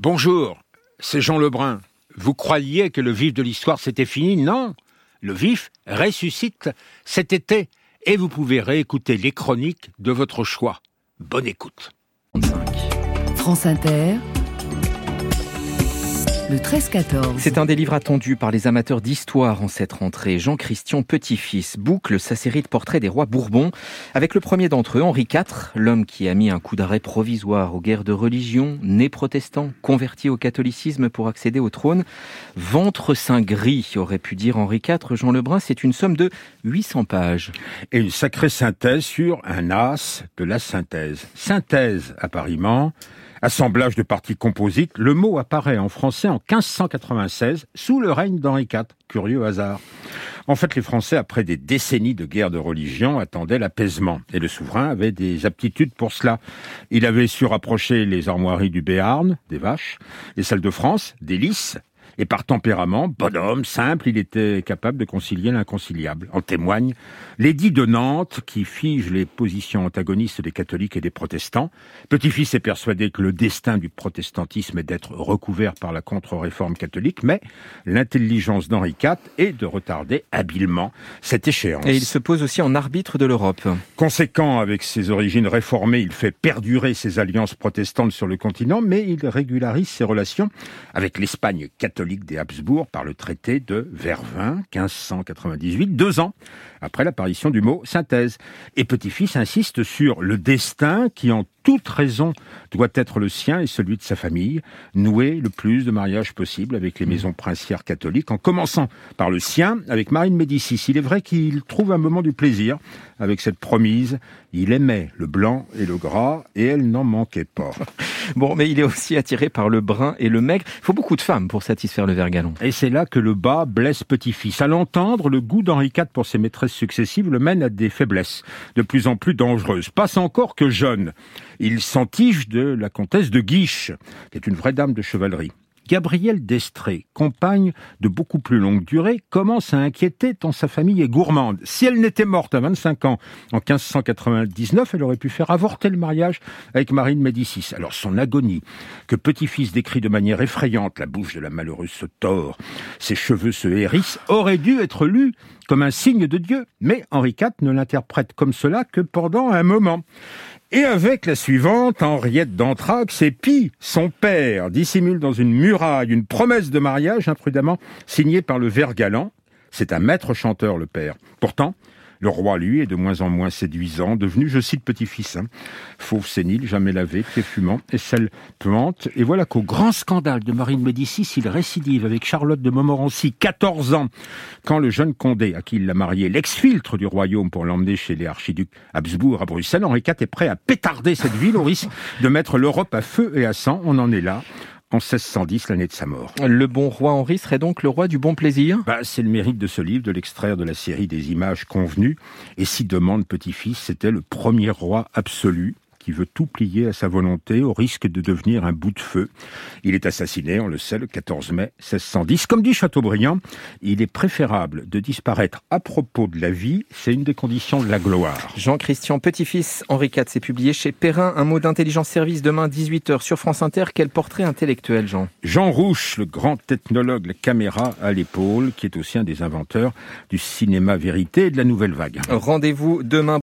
Bonjour, c'est Jean Lebrun. Vous croyiez que le vif de l'histoire c'était fini? Non, le vif ressuscite cet été et vous pouvez réécouter les chroniques de votre choix. Bonne écoute. France Inter, le 13-14. C'est un des livres attendus par les amateurs d'histoire en cette rentrée. Jean-Christian Petitfils boucle sa série de portraits des rois bourbons avec le premier d'entre eux, Henri IV, l'homme qui a mis un coup d'arrêt provisoire aux guerres de religion, né protestant, converti au catholicisme pour accéder au trône. Ventre saint gris, aurait pu dire Henri IV. Jean Lebrun, c'est une somme de 800 pages. Et une sacrée synthèse sur un as de la synthèse. Synthèse, appariement. Assemblage de parties composites, le mot apparaît en français en 1596, sous le règne d'Henri IV. Curieux hasard. En fait, les Français, après des décennies de guerres de religion, attendaient l'apaisement. Et le souverain avait des aptitudes pour cela. Il avait su rapprocher les armoiries du Béarn, des vaches, et celles de France, des lices. Et par tempérament, bonhomme, simple, il était capable de concilier l'inconciliable. En témoigne l'édit de Nantes qui fige les positions antagonistes des catholiques et des protestants. Petitfils est persuadé que le destin du protestantisme est d'être recouvert par la contre-réforme catholique, mais l'intelligence d'Henri IV est de retarder habilement cette échéance. Et il se pose aussi en arbitre de l'Europe. Conséquent avec ses origines réformées, il fait perdurer ses alliances protestantes sur le continent, mais il régularise ses relations avec l'Espagne catholique des Habsbourg par le traité de Vervins, 1598, 2 ans après l'apparition du mot « synthèse ». Et Petitfils insiste sur le destin qui, en toute raison, doit être le sien et celui de sa famille, nouer le plus de mariages possible avec les maisons princières catholiques, en commençant par le sien avec Marie de Médicis. Il est vrai qu'il trouve un moment du plaisir avec cette promise. Il aimait le blanc et le gras et elle n'en manquait pas. Bon, mais il est aussi attiré par le brun et le maigre. Il faut beaucoup de femmes pour satisfaire le Vert Galant. Et c'est là que le bas blesse Petitfils. À l'entendre, le goût d'Henri IV pour ses maîtresses successives le mène à des faiblesses de plus en plus dangereuses. Passe encore que jeune, il s'entiche de la comtesse de Guiche, qui est une vraie dame de chevalerie. Gabrielle d'Estrées, compagne de beaucoup plus longue durée, commence à inquiéter tant sa famille est gourmande. Si elle n'était morte à 25 ans, en 1599, elle aurait pu faire avorter le mariage avec Marie de Médicis. Alors son agonie, que Petitfils décrit de manière effrayante, la bouche de la malheureuse se tord, ses cheveux se hérissent, aurait dû être lue comme un signe de Dieu. Mais Henri IV ne l'interprète comme cela que pendant un moment. Et avec la suivante, Henriette d'Entragues, c'est pis, son père dissimule dans une muraille une promesse de mariage imprudemment signée par le Vert Galant. C'est un maître chanteur, le père. Pourtant, le roi, lui, est de moins en moins séduisant, devenu, je cite Petitfils, fauve sénile, jamais lavé, pied fumant, aisselle puante. Et voilà qu'au grand scandale de Marie de Médicis, il récidive avec Charlotte de Montmorency, 14 ans, quand le jeune Condé, à qui il l'a marié, l'exfiltre du royaume pour l'emmener chez les archiducs Habsbourg à Bruxelles. Henri IV est prêt à pétarder cette ville au risque de mettre l'Europe à feu et à sang. On en est là. En 1610, l'année de sa mort. Le bon roi Henri serait donc le roi du bon plaisir ? C'est le mérite de ce livre, de l'extraire de la série des images convenues. Et si demande Petitfils, c'était le premier roi absolu qui veut tout plier à sa volonté au risque de devenir un bout de feu. Il est assassiné, on le sait, le 14 mai 1610. Comme dit Châteaubriand, il est préférable de disparaître à propos de la vie, c'est une des conditions de la gloire. Jean-Christian Petitfils, Henri IV, c'est publié chez Perrin. Un mot d'intelligence service demain 18h sur France Inter. Quel portrait intellectuel, Jean Rouche, le grand ethnologue, la caméra à l'épaule, qui est aussi un des inventeurs du cinéma vérité et de la nouvelle vague. Rendez-vous demain.